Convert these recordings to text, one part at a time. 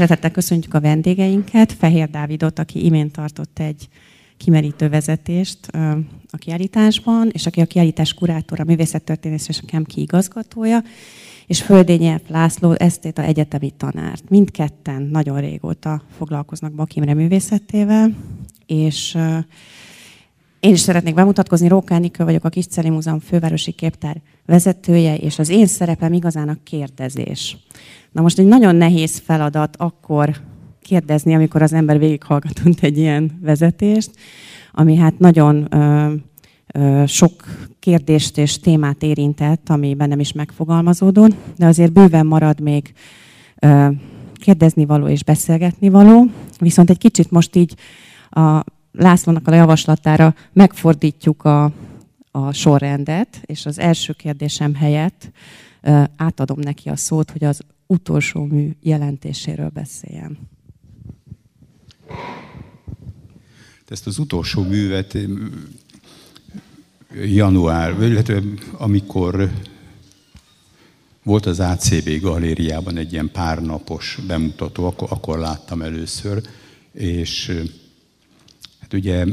Szeretettel köszöntjük a vendégeinket, Fehér Dávidot, aki imént tartott egy kimerítő vezetést a kiállításban, és aki a kiállítás kurátora, művészettörténész és a KEMKI igazgatója, és Földényi F. László, esztéta egyetemi tanárt. Mindketten nagyon régóta foglalkoznak Bak Imre művészetével, és én is szeretnék bemutatkozni, Róka Enikő vagyok, a Kiscelli Múzeum fővárosi képtár vezetője, és az én szerepem igazán a kérdezés. Na most egy nagyon nehéz feladat akkor kérdezni, amikor az ember végighallgatott egy ilyen vezetést, ami hát nagyon sok kérdést és témát érintett, ami bennem is megfogalmazódott, de azért bőven marad még kérdezni való és beszélgetni való. Viszont egy kicsit most így a Lászlónak a javaslatára megfordítjuk a sorrendet, és az első kérdésem helyett átadom neki a szót, hogy az utolsó mű jelentéséről beszéljen. Ezt az utolsó művet illetve amikor volt az ACB galériában egy ilyen párnapos bemutató, akkor láttam először, és hát ugye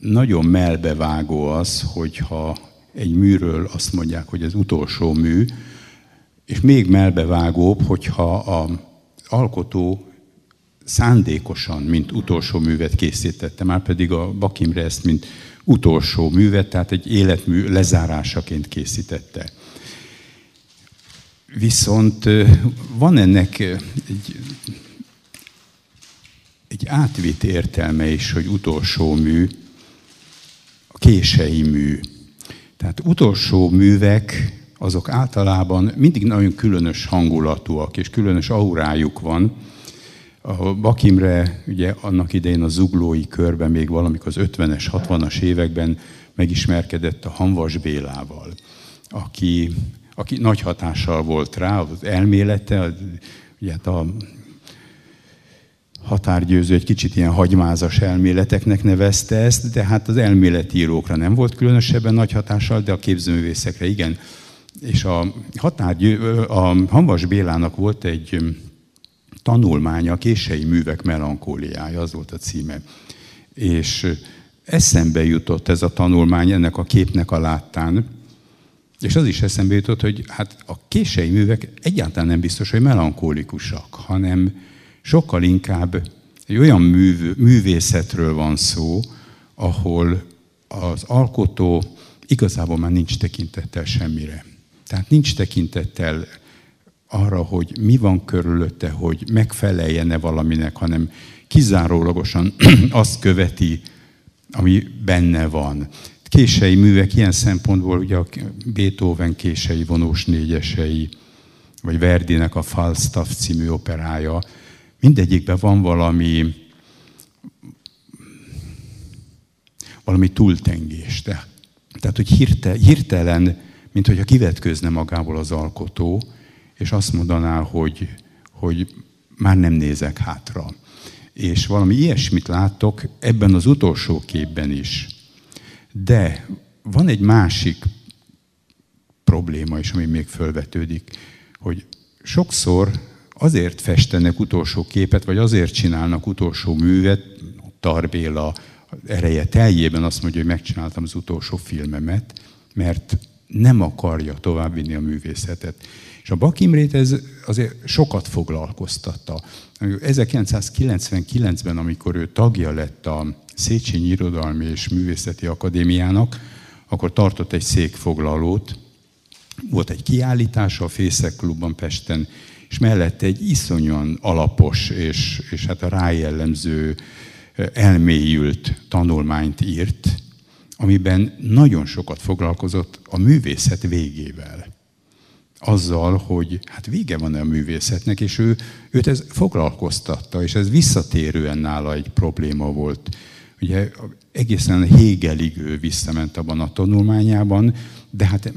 nagyon melbevágó az, hogyha egy műről azt mondják, hogy az utolsó mű, és még melbevágóbb, hogyha az alkotó szándékosan, mint utolsó művet készítette, már pedig a Bak Imre ezt, mint utolsó művet, tehát egy életmű lezárásaként készítette. Viszont van ennek egy átvitt értelme is, hogy utolsó mű, a kései mű. Tehát utolsó művek, azok általában mindig nagyon különös hangulatúak, és különös aurájuk van. A Bak Imre ugye annak idején a zuglói körben, még valamikor az 50-es, 60-as években megismerkedett a Hanvas Bélával, aki nagy hatással volt rá, az elmélete, ugye hát a határgyőző, egy kicsit ilyen hagymázas elméleteknek nevezte ezt, de hát az elméletírókra nem volt különösebben nagy hatással, de a képzőművészekre igen. És a Hanvas Bélának volt egy tanulmánya, a kései művek melankóliája, az volt a címe. És eszembe jutott ez a tanulmány ennek a képnek a láttán, és az is eszembe jutott, hogy hát a kései művek egyáltalán nem biztos, hogy melankólikusak, hanem sokkal inkább egy olyan művészetről van szó, ahol az alkotó igazából már nincs tekintettel semmire. Tehát nincs tekintettel arra, hogy mi van körülötte, hogy megfeleljen-e valaminek, hanem kizárólagosan azt követi, ami benne van. Kései művek ilyen szempontból ugye a Beethoven kései vonós négyesei, vagy Verdinek a Falstaff című operája, mindegyikben van valami túltengés. Tehát, hogy hirtelen, mint hogyha kivetközne magából az alkotó, és azt mondaná, hogy már nem nézek hátra. És valami ilyesmit láttok ebben az utolsó képben is. De van egy másik probléma is, ami még fölvetődik, hogy sokszor azért festenek utolsó képet, vagy azért csinálnak utolsó művet, Tar Béla ereje teljében azt mondja, hogy megcsináltam az utolsó filmemet, mert nem akarja továbbvinni a művészetet. És a Bak Imrét ez azért sokat foglalkoztatta. 1999-ben, amikor ő tagja lett a Széchenyi Irodalmi és Művészeti Akadémiának, akkor tartott egy székfoglalót, volt egy kiállítása a Fészek Klubban Pesten, és mellette egy iszonyan alapos és hát a rájellemző elmélyült tanulmányt írt, amiben nagyon sokat foglalkozott a művészet végével. Azzal, hogy hát vége van a művészetnek, és őt ez foglalkoztatta, és ez visszatérően nála egy probléma volt. Ugye egészen Hegelig ő visszament abban a tanulmányában, de hát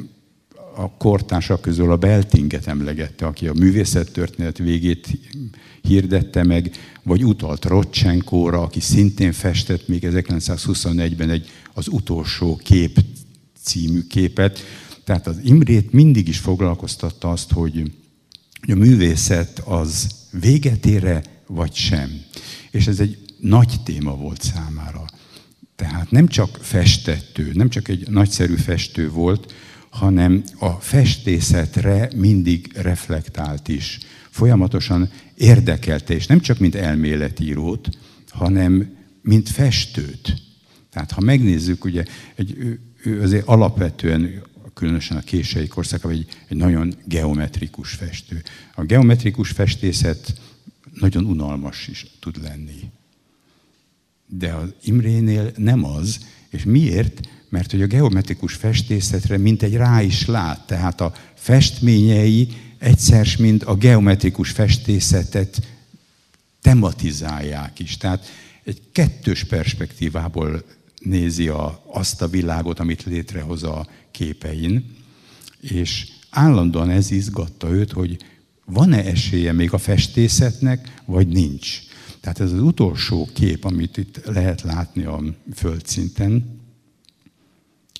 a kortársak közül a Beltinget emlegette, aki a művészettörténet végét hirdette meg, vagy utalt Rodchenkóra, aki szintén festett még 1921-ben az utolsó kép című képet. Tehát az Imrét mindig is foglalkoztatta azt, hogy a művészet az véget ér-e, vagy sem. És ez egy nagy téma volt számára. Tehát nem csak festett, nem csak egy nagyszerű festő volt, hanem a festészetre mindig reflektált is. Folyamatosan érdekelte, és nem csak mint elméletírót, hanem mint festőt. Tehát ha megnézzük, ugye ő azért alapvetően, különösen a késői korszakban egy nagyon geometrikus festő. A geometrikus festészet nagyon unalmas is tud lenni. De az Imrénél nem az, és miért? Mert hogy a geometrikus festészetre mintegy rá is lát, tehát a festményei egyszer mind a geometrikus festészetet tematizálják is. Tehát egy kettős perspektívából nézi azt a világot, amit létrehoz a képein, és állandóan ez izgatta őt, hogy van-e esélye még a festészetnek, vagy nincs. Tehát ez az utolsó kép, amit itt lehet látni a földszinten,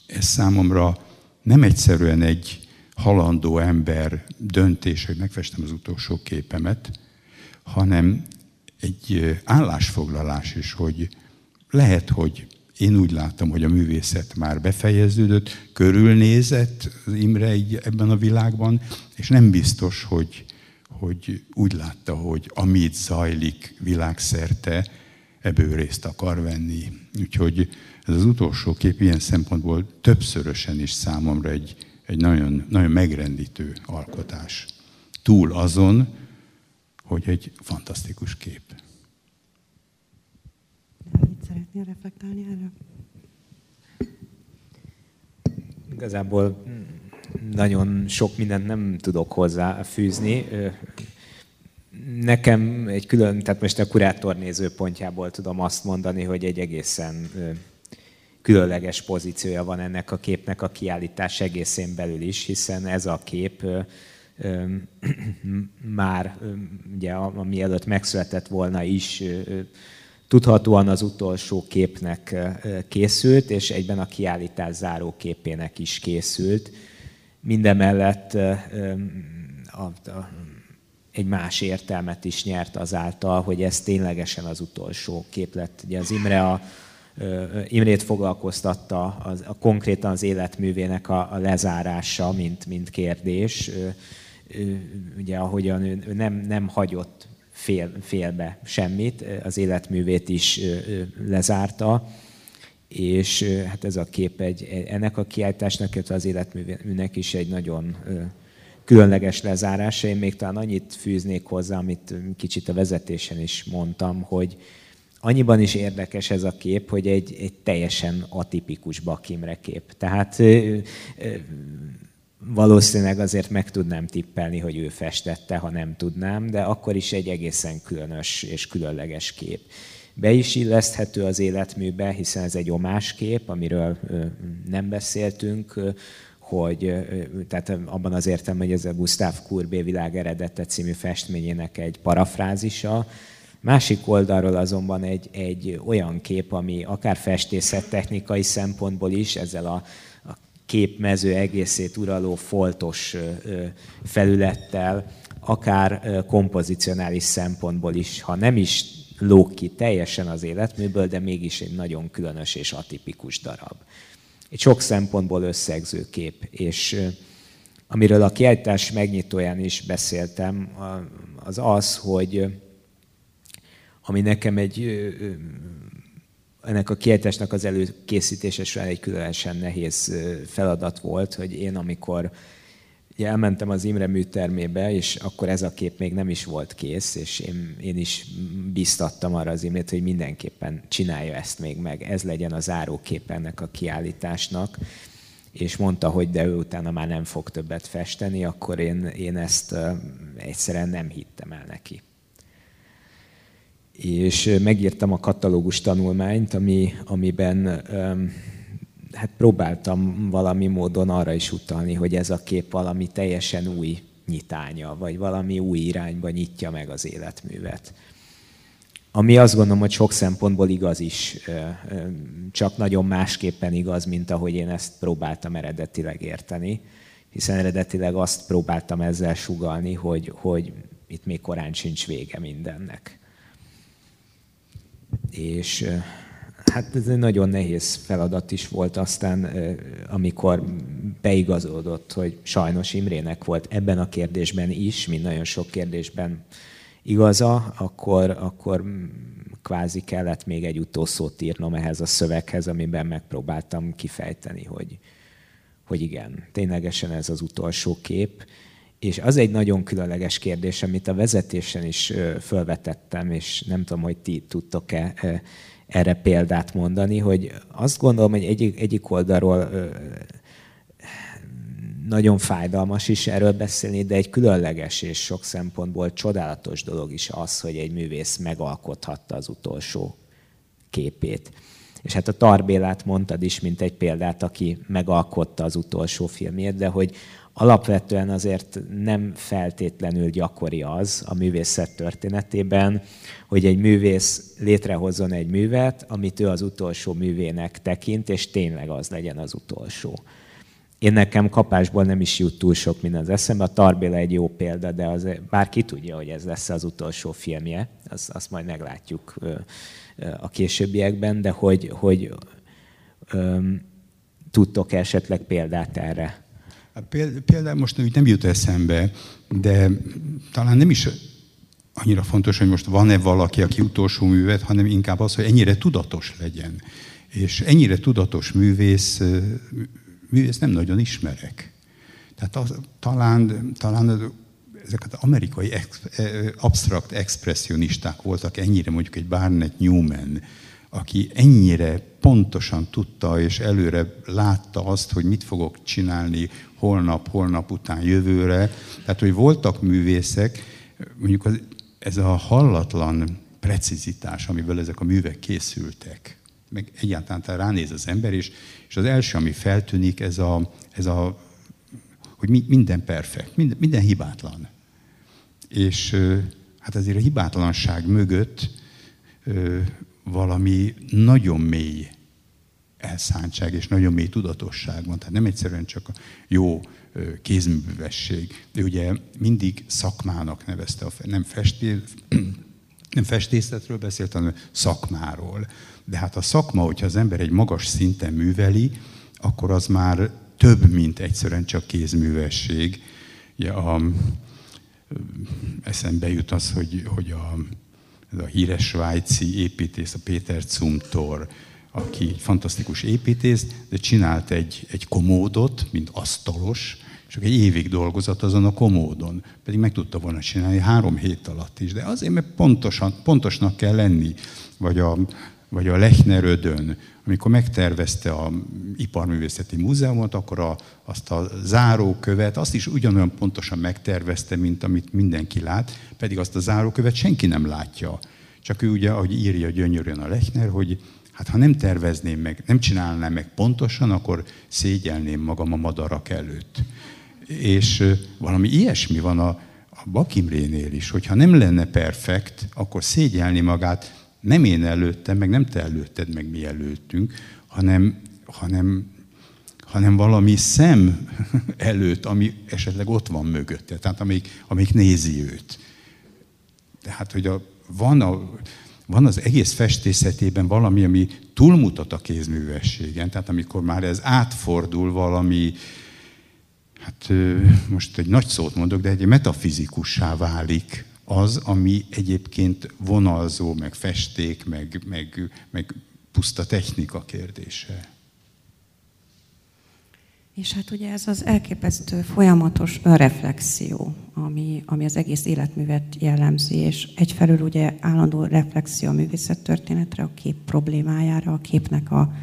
ez számomra nem egyszerűen egy halandó ember döntés, hogy megfestem az utolsó képemet, hanem egy állásfoglalás is, hogy lehet, hogy én úgy láttam, hogy a művészet már befejeződött, körülnézett az Imre ebben a világban, és nem biztos, hogy úgy látta, hogy amit zajlik világszerte, ebből részt akar venni. Úgyhogy ez az utolsó kép ilyen szempontból többszörösen is számomra egy nagyon, nagyon megrendítő alkotás. Túl azon, hogy egy fantasztikus kép. Itt szeretnél reflektálni erre? Igazából nagyon sok mindent nem tudok hozzáfűzni. Nekem egy külön, tehát most a kurátor nézőpontjából tudom azt mondani, hogy egy egészen különleges pozíciója van ennek a képnek a kiállítás egészén belül is, hiszen ez a kép már ugye, ami előtt megszületett volna is, tudhatóan az utolsó képnek készült, és egyben a kiállítás záró képének is készült. Mindemellett egy más értelmet is nyert azáltal, hogy ez ténylegesen az utolsó kép lett. Ugye az Imrét foglalkoztatta konkrétan az életművének a lezárása, mint kérdés. Ugye ahogyan ő nem hagyott félbe semmit, az életművét is lezárta, és hát ez a kép ennek a kiállításnak, illetve az életművének is egy nagyon különleges lezárása. Én még talán annyit fűznék hozzá, amit kicsit a vezetésen is mondtam, hogy annyiban is érdekes ez a kép, hogy egy teljesen atipikus Bak Imre kép. Tehát valószínűleg azért meg tudnám tippelni, hogy ő festette, ha nem tudnám, de akkor is egy egészen különös és különleges kép. Be is illeszthető az életműbe, hiszen ez egy homáskép, amiről nem beszéltünk, hogy, tehát abban az értem, hogy ez a Gustav Courbet Világ eredete című festményének egy parafrázisa. Másik oldalról azonban egy olyan kép, ami akár festészettechnikai szempontból is ezzel a képmező egészét uraló foltos felülettel, akár kompozicionális szempontból is, ha nem is lóg ki teljesen az életműből, de mégis egy nagyon különös és atipikus darab. Egy sok szempontból összegző kép, és amiről a kiállítás megnyitóján is beszéltem, az az, hogy ami nekem ennek a kiállításnak az előkészítése során egy különösen nehéz feladat volt, hogy én amikor elmentem az Imre műtermébe, és akkor ez a kép még nem is volt kész, és én is biztattam arra az Imrét, hogy mindenképpen csinálja ezt még meg, ez legyen a zárókép ennek a kiállításnak, és mondta, hogy de ő utána már nem fog többet festeni, akkor én ezt egyszerűen nem hittem el neki. És megírtam a katalógus tanulmányt, amiben hát próbáltam valami módon arra is utalni, hogy ez a kép valami teljesen új nyitánya, vagy valami új irányba nyitja meg az életművet. Ami azt gondolom, hogy sok szempontból igaz is, csak nagyon másképpen igaz, mint ahogy én ezt próbáltam eredetileg érteni, hiszen eredetileg azt próbáltam ezzel sugallni, hogy itt még korán sincs vége mindennek. És hát ez egy nagyon nehéz feladat is volt aztán, amikor beigazódott, hogy sajnos Imrének volt ebben a kérdésben is, mint nagyon sok kérdésben igaza, akkor kvázi kellett még egy utószót írnom ehhez a szöveghez, amiben megpróbáltam kifejteni, hogy igen, ténylegesen ez az utolsó kép. És az egy nagyon különleges kérdés, amit a vezetésen is felvetettem, és nem tudom, hogy ti tudtok-e erre példát mondani, hogy azt gondolom, hogy egyik oldalról nagyon fájdalmas is erről beszélni, de egy különleges és sok szempontból csodálatos dolog is az, hogy egy művész megalkothatta az utolsó képét. És hát a Tarbélát mondtad is, mint egy példát, aki megalkotta az utolsó filmjét, de hogy alapvetően azért nem feltétlenül gyakori az a művészet történetében, hogy egy művész létrehozzon egy művet, amit ő az utolsó művének tekint, és tényleg az legyen az utolsó. Én nekem kapásból nem is jut túl sok minden az eszembe. A Tarbéla egy jó példa, de bár ki tudja, hogy ez lesz az utolsó filmje, azt majd meglátjuk a későbbiekben, de hogy tudtok esetleg példát erre? Például most úgy nem jut eszembe, de talán nem is annyira fontos, hogy most van-e valaki, aki utolsó művet, hanem inkább az, hogy ennyire tudatos legyen. És ennyire tudatos művész nem nagyon ismerek. Tehát talán ezek az amerikai absztrakt expresszionisták voltak ennyire, mondjuk egy Barnett Newman, aki ennyire pontosan tudta és előre látta azt, hogy mit fogok csinálni holnap, holnap után, jövőre. Tehát, hogy voltak művészek, mondjuk ez a hallatlan precizitás, amiből ezek a művek készültek. Meg egyáltalán ránéz az ember, és az első, ami feltűnik, ez a hogy minden perfekt, minden hibátlan. És hát azért a hibátlanság mögött valami nagyon mély elszántság és nagyon mély tudatosság van. Tehát nem egyszerűen csak a jó kézművesség. Ő ugye mindig szakmának nevezte, nem festészetről beszélt, hanem szakmáról. De hát a szakma, hogyha az ember egy magas szinten műveli, akkor az már több, mint egyszerűen csak kézművesség. Ugye eszembe jut az, hogy a híres svájci építész, a Péter Zumthor, aki egy fantasztikus építész, de csinált egy komódot, mint asztalos, és egy évig dolgozott azon a komódon. Pedig meg tudta volna csinálni 3 hét alatt is, de azért, mert pontosnak kell lenni. Vagy a Lechner Ödön, amikor megtervezte az Iparművészeti Múzeumot, akkor azt a zárókövet, azt is ugyanolyan pontosan megtervezte, mint amit mindenki lát, pedig azt a zárókövet senki nem látja. Csak ő ugye, ahogy írja gyönyörűen a Lechner, hogy hát ha nem tervezném meg, nem csinálnám meg pontosan, akkor szégyelném magam a madarak előtt. És valami ilyesmi van a Bak Imrénél is, hogyha nem lenne perfekt, akkor szégyelni magát, nem én előttem, meg nem te előtted, meg mi előttünk, hanem valami szem előtt, ami esetleg ott van mögötte, tehát amelyik nézi őt. Tehát, hogy van az egész festészetében valami, ami túlmutat a kézművességen, tehát amikor már ez átfordul valami, hát most egy nagy szót mondok, de egy metafizikussá válik, az, ami egyébként vonalzó, meg festék, meg puszta technika kérdése. És hát ugye ez az elképesztő folyamatos önreflexió, ami az egész életművet jellemzi, és egyfelől ugye állandó reflexió a művészettörténetre, a kép problémájára, a képnek a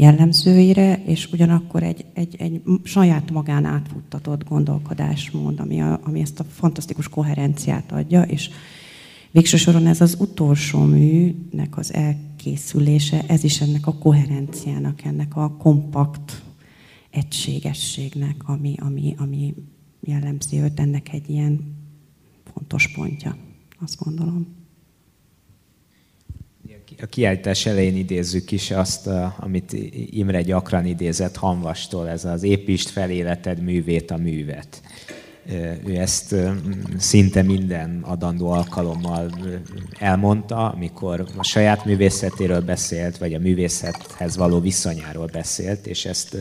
jellemzőire, és ugyanakkor egy saját magán átfuttatott gondolkodásmód, ami ezt a fantasztikus koherenciát adja, és végső soron ez az utolsó műnek az elkészülése, ez is ennek a koherenciának, ennek a kompakt egységességnek, ami jellemzi őt, ennek egy ilyen fontos pontja, azt gondolom. A kiállítás elején idézzük is azt, amit Imre gyakran idézett Hanvastól, ez az építsd fel életed művét a művet. Ő ezt szinte minden adandó alkalommal elmondta, amikor a saját művészetéről beszélt, vagy a művészethez való viszonyáról beszélt, és ezt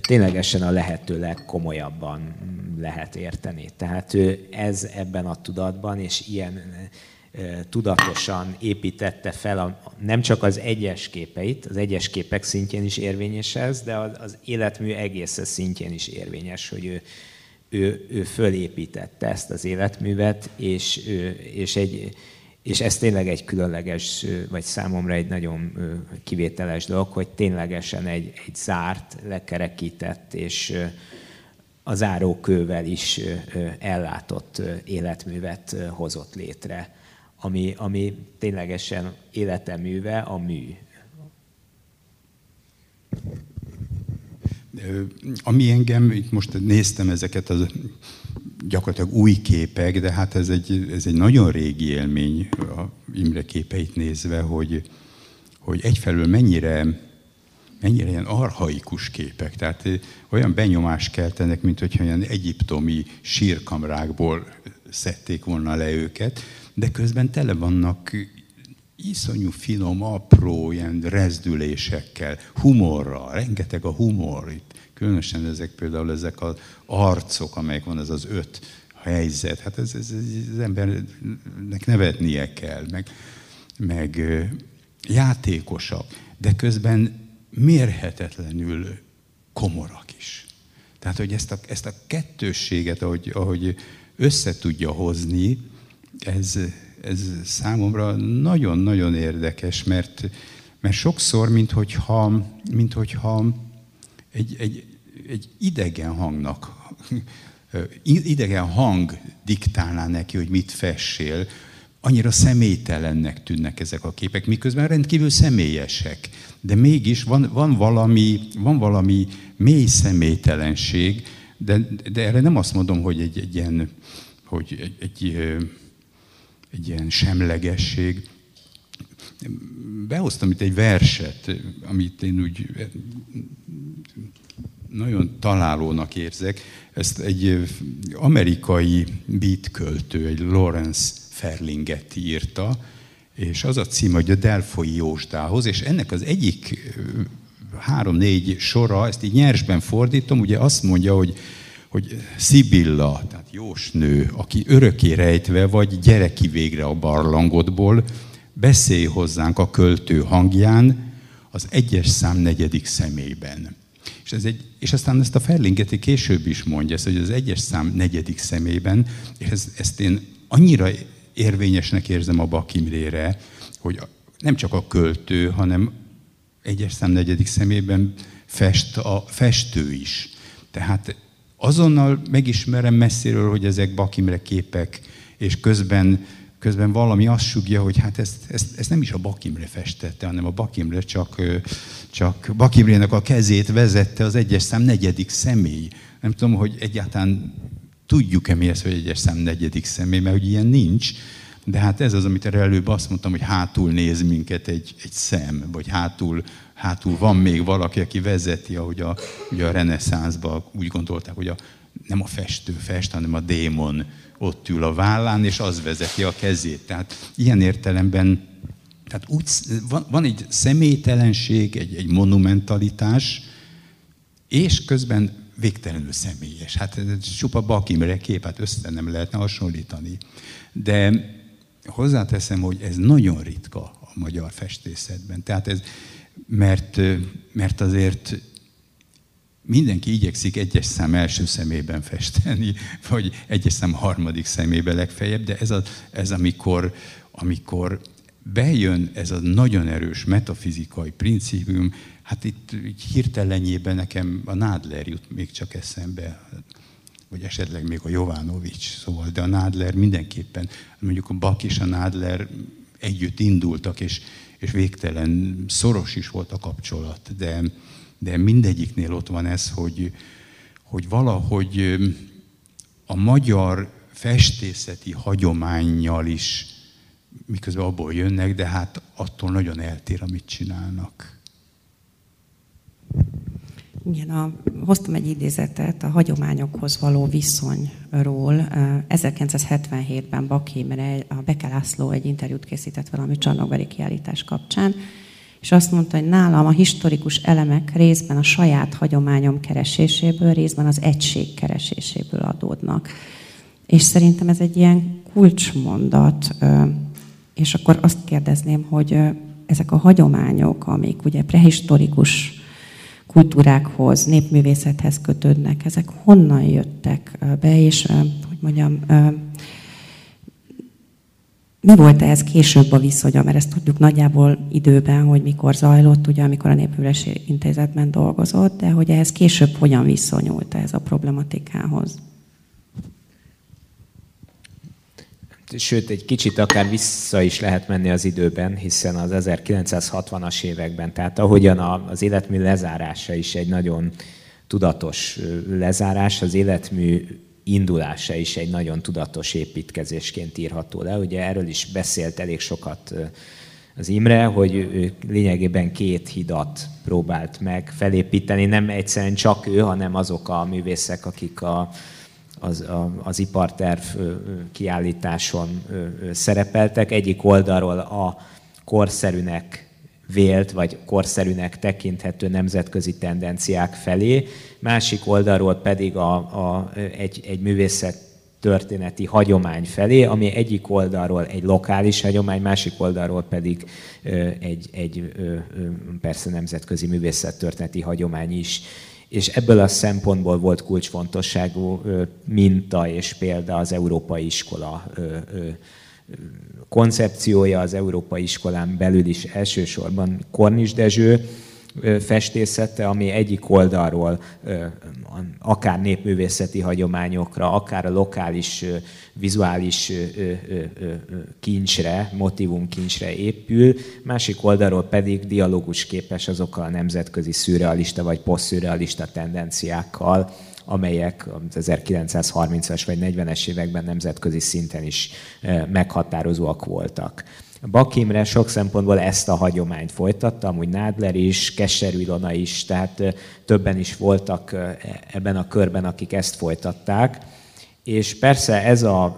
ténylegesen a lehető legkomolyabban lehet érteni. Tehát ő ez ebben a tudatban, és ilyen tudatosan építette fel nem csak az egyes képeit, az egyes képek szintjén is érvényes ez, de az életmű egész szintjén is érvényes, hogy ő fölépítette ezt az életművet, és ez tényleg egy különleges, vagy számomra egy nagyon kivételes dolog, hogy ténylegesen egy zárt, lekerekített, és a zárókővel is ellátott életművet hozott létre, ami ténylegesen élete műve a mű. Ami engem, itt most néztem ezeket az gyakorlatilag új képek, de hát ez egy nagyon régi élmény a Imre képeit nézve, hogy egyfelől mennyire ilyen archaikus képek. Tehát olyan benyomást keltenek, mint hogyha olyan egyiptomi sírkamrákból szedték volna le őket, de közben tele vannak iszonyú finom, apró ilyen rezdülésekkel, humorral, rengeteg a humor itt. Különösen ezek például ezek az arcok, amelyek van, ez az 5 helyzet. Hát ez az embernek nevetnie kell, meg játékosak, de közben mérhetetlenül komorak is. Tehát, hogy ezt a kettősséget, ahogy össze tudja hozni, ez számomra nagyon-nagyon érdekes, mert sokszor, minthogyha egy idegen hangnak, idegen hang diktálná neki, hogy mit fessél, annyira személytelennek tűnnek ezek a képek, miközben rendkívül személyesek. De mégis van valami mély személytelenség, de erre nem azt mondom, hogy egy ilyen semlegesség. Behoztam itt egy verset, amit én úgy nagyon találónak érzek. Ezt egy amerikai beat költő, egy Lawrence Ferlinghetti írta, és az a cím, hogy a Delfoi Jósdához, és ennek az egyik 3-4 sora, ezt így nyersben fordítom, ugye azt mondja, hogy Szibilla, tehát jósnő, aki örökké rejtve vagy, gyere ki végre a barlangodból, beszélj hozzánk a költő hangján, az 1. szám 4. személyben. És aztán ezt a Ferlinghetti később is mondja, ezt, hogy az 1. szám 4. személyben, és ezt én annyira érvényesnek érzem a Bak Imrére, hogy nem csak a költő, hanem 1. szám 4. személyben fest a festő is. Tehát azonnal megismerem messziről, hogy ezek Bak Imre képek, és közben valami azt sugja, hogy hát ezt nem is a Bak Imre festette, hanem a Bak Imre csak Bak Imrének a kezét vezette az 1. szám 4. személy. Nem tudom, hogy egyáltalán tudjuk-e mi ezt, hogy 1. szám 4. személy, mert hogy ilyen nincs. De hát ez az, amit erre előbb azt mondtam, hogy hátul néz minket egy szem, vagy hátul van még valaki, aki vezeti, ahogy ugye a reneszánszban úgy gondolták, hogy nem a festő fest, hanem a démon ott ül a vállán, és az vezeti a kezét. Tehát ilyen értelemben tehát úgy, van egy személytelenség, egy monumentalitás, és közben végtelenül személyes. Hát csupa Bak Imre kép, hát össze nem lehetne hasonlítani. De hozzáteszem, hogy ez nagyon ritka a magyar festészetben. Tehát ez, mert azért mindenki igyekszik 1. szám első szemében festeni, vagy 1. szám 3. szemébe legfeljebb, de ez amikor bejön ez a nagyon erős metafizikai principium, hát itt hirtelenjében nekem a Nádler jut még csak eszembe, vagy esetleg még a Jovanovics, szóval, de a Nádler mindenképpen, mondjuk a Bak és a Nádler együtt indultak, és végtelen szoros is volt a kapcsolat, de mindegyiknél ott van ez, hogy valahogy a magyar festészeti hagyománnyal is, miközben abból jönnek, de hát attól nagyon eltér, amit csinálnak. Igen, hoztam egy idézetet a hagyományokhoz való viszonyról. 1977-ben Bak Imre, a Beke László egy interjút készített valami csarnokbeli kiállítás kapcsán, és azt mondta, hogy nálam a historikus elemek részben a saját hagyományom kereséséből, részben az egység kereséséből adódnak. És szerintem ez egy ilyen kulcsmondat, és akkor azt kérdezném, hogy ezek a hagyományok, amik ugye prehistorikus kultúrákhoz, népművészethez kötődnek, ezek honnan jöttek be, és hogy mondjam, mi volt ehhez később a viszonya, mert ezt tudjuk nagyjából időben, hogy mikor zajlott, ugye, amikor a Népművelési Intézetben dolgozott, de hogy ehhez később hogyan viszonyult ez a problematikához. Sőt, egy kicsit akár vissza is lehet menni az időben, hiszen az 1960-as években, tehát ahogyan az életmű lezárása is egy nagyon tudatos lezárás, az életmű indulása is egy nagyon tudatos építkezésként írható le. Ugye erről is beszélt elég sokat az Imre, hogy ő lényegében két hidat próbált meg felépíteni, nem egyszerűen csak ő, hanem azok a művészek, akik az iparterv kiállításon szerepeltek. Egyik oldalról a korszerűnek vélt, vagy korszerűnek tekinthető nemzetközi tendenciák felé, másik oldalról pedig egy művészettörténeti hagyomány felé, ami egyik oldalról egy lokális hagyomány, másik oldalról pedig egy persze nemzetközi művészettörténeti hagyomány is. És ebből a szempontból volt kulcsfontosságú minta és példa az európai iskola koncepciója, az európai iskolán belül is elsősorban Kornis Dezső festészete, ami egyik oldalról akár népművészeti hagyományokra, akár a lokális vizuális kincsre, motivumkincsre épül, másik oldalról pedig dialógus képes azokkal a nemzetközi szürrealista vagy posztszürrealista tendenciákkal, amelyek az 1930-as vagy 40-es években nemzetközi szinten is meghatározóak voltak. Bak Imre sok szempontból ezt a hagyományt folytatta, amúgy Nádler is, Kesser Ilona is, tehát többen is voltak ebben a körben, akik ezt folytatták. És persze ez az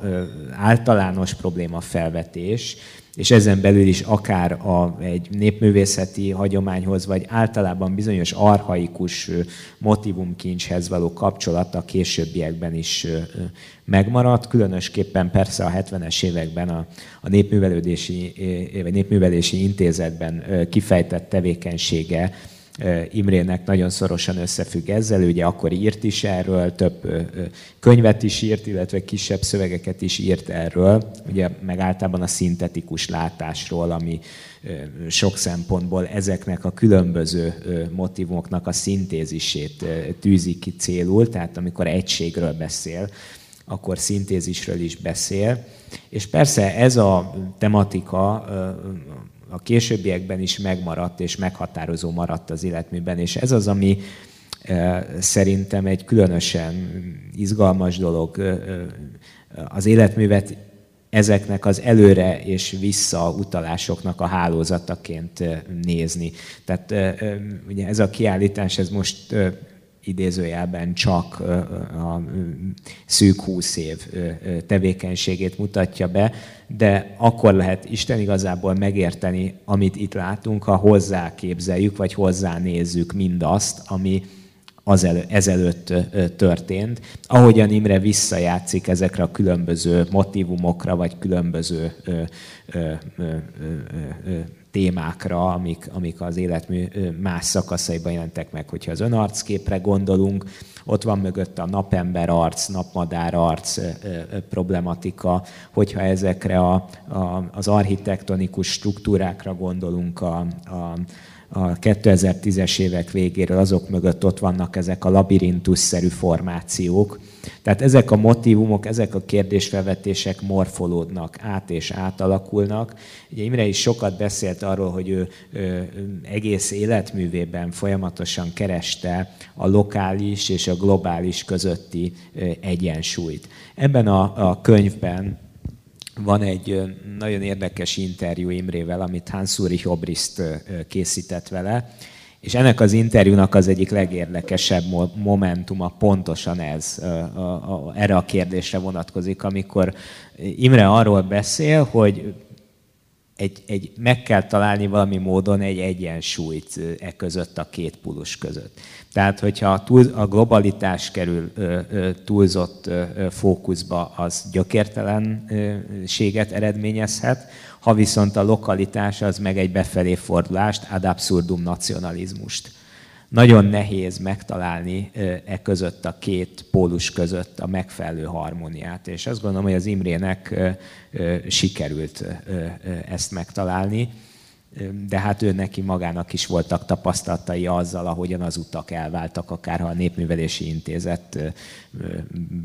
általános problémafelvetés, és ezen belül is akár egy népművészeti hagyományhoz, vagy általában bizonyos archaikus motivumkincshez való kapcsolata a későbbiekben is megmaradt. Különösképpen persze a 70-es években a Népművelési Intézetben kifejtett tevékenysége Imrének nagyon szorosan összefügg ezzel, ugye akkor írt is erről, több könyvet is írt, illetve kisebb szövegeket is írt erről, ugye meg általában a szintetikus látásról, ami sok szempontból ezeknek a különböző motivumoknak a szintézisét tűzi ki célul, tehát amikor egységről beszél, akkor szintézisről is beszél, és persze ez a tematika a későbbiekben is megmaradt és meghatározó maradt az életműben, és ez az, ami szerintem egy különösen izgalmas dolog. Az életművet ezeknek az előre és vissza utalásoknak a hálózataként nézni. Tehát ugye ez a kiállítás, ez most idézőjelben csak a szűk 20 év tevékenységét mutatja be, de akkor lehet Isten igazából megérteni, amit itt látunk, ha hozzáképzeljük, vagy hozzánézzük mindazt, ami ezelőtt történt. Ahogyan Imre visszajátszik ezekre a különböző motivumokra, vagy különböző témákra, amik az életmű más szakaszaiban jelentek meg. Hogyha az önarcképre gondolunk, ott van mögött a napember arc, napmadár arc problematika. Hogyha ezekre az architektonikus struktúrákra gondolunk, a 2010-es évek végéről, azok mögött ott vannak ezek a labirintusszerű formációk. Tehát ezek a motívumok, ezek a kérdésfelvetések morfolódnak, át és átalakulnak. Ugye Imre is sokat beszélt arról, hogy ő egész életművében folyamatosan kereste a lokális és a globális közötti egyensúlyt. Ebben a könyvben van egy nagyon érdekes interjú Imrével, amit Hans Ulrich Obrist készített vele, És ennek az interjúnak az egyik legérdekesebb momentuma pontosan ez, erre a kérdésre vonatkozik, amikor Imre arról beszél, hogy meg kell találni valami módon egy egyensúlyt e között, a két pulus között. Tehát, hogyha a globalitás kerül túlzott fókuszba, az gyökértelenséget eredményezhet, ha viszont a lokalitás az meg egy befelé fordulást, ad absurdum nacionalizmust. Nagyon nehéz megtalálni e között, a két pólus között a megfelelő harmóniát. És azt gondolom, hogy az Imrének sikerült ezt megtalálni, de hát ő neki magának is voltak tapasztalatai azzal, ahogyan az utak elváltak, akárha a Népművelési Intézet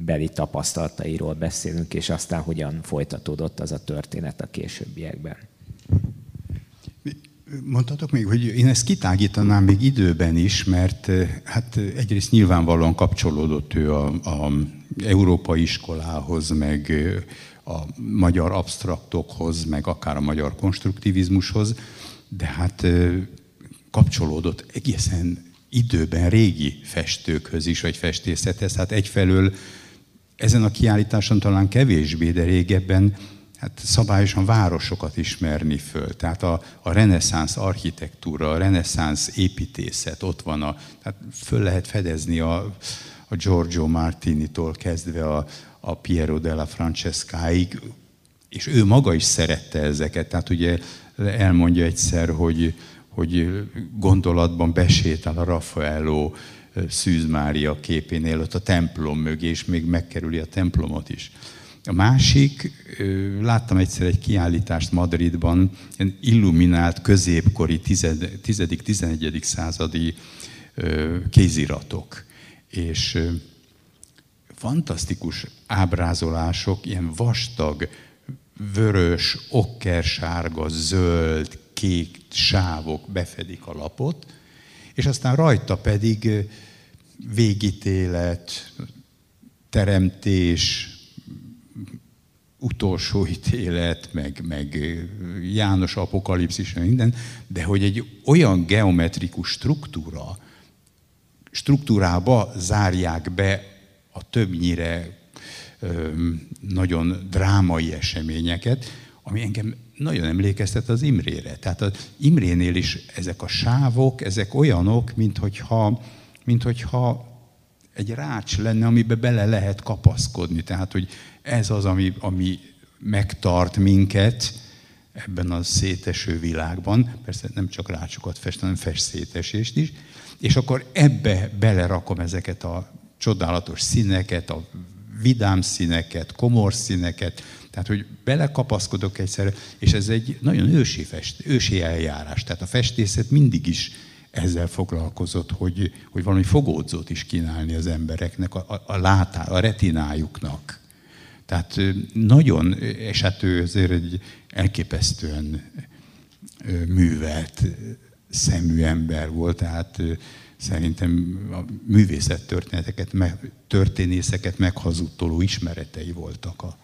beli tapasztalatairól beszélünk, és aztán hogyan folytatódott az a történet a későbbiekben. Mondhatok még, hogy én ezt kitágítanám még időben is, mert hát egyrészt nyilvánvalóan kapcsolódott ő a európai iskolához, meg a magyar absztraktokhoz, meg akár a magyar konstruktivizmushoz, de hát kapcsolódott egészen időben régi festőkhöz is, vagy festészethez. Hát egyfelől ezen a kiállításon talán kevésbé, de régebben hát szabályosan városokat ismerni föl. Tehát a reneszánsz architektúra, a reneszánsz építészet ott van. Tehát föl lehet fedezni a Giorgio Martini-tól kezdve a Piero della Francescáig, és ő maga is szerette ezeket. Tehát ugye elmondja egyszer, hogy gondolatban besétál a Raffaello Szűz Mária képénél ott a templom mögé, és még megkerüli a templomot is. A másik, láttam egyszer egy kiállítást Madridban, ilyen illuminált középkori 10.-11. századi kéziratok. És fantasztikus ábrázolások, ilyen vastag, vörös, okkersárga, zöld, kék sávok befedik a lapot, és aztán rajta pedig végítélet, teremtés, utolsó ítélet, meg János apokalipszis, minden, de hogy egy olyan geometrikus struktúrába zárják be a többnyire nagyon drámai eseményeket, ami engem nagyon emlékeztet az Imrére. Tehát az Imrénél is ezek a sávok, ezek olyanok, minthogyha egy rács lenne, amiben bele lehet kapaszkodni. Tehát, hogy ez az, ami megtart minket ebben a széteső világban. Persze nem csak rácsokat fest, hanem fest szétesést is. És akkor ebbe belerakom ezeket a csodálatos színeket, a vidám színeket, komor színeket. Tehát, hogy belekapaszkodok egyszerre, és ez egy nagyon ősi eljárás. Tehát a festészet mindig is ezzel foglalkozott, hogy valami fogódzót is kínálni az embereknek, a retinájuknak. Tehát nagyon, és hát ő azért egy elképesztően művelt szemű ember volt, tehát szerintem a művészettörténészeket meghazudtoló ismeretei voltak a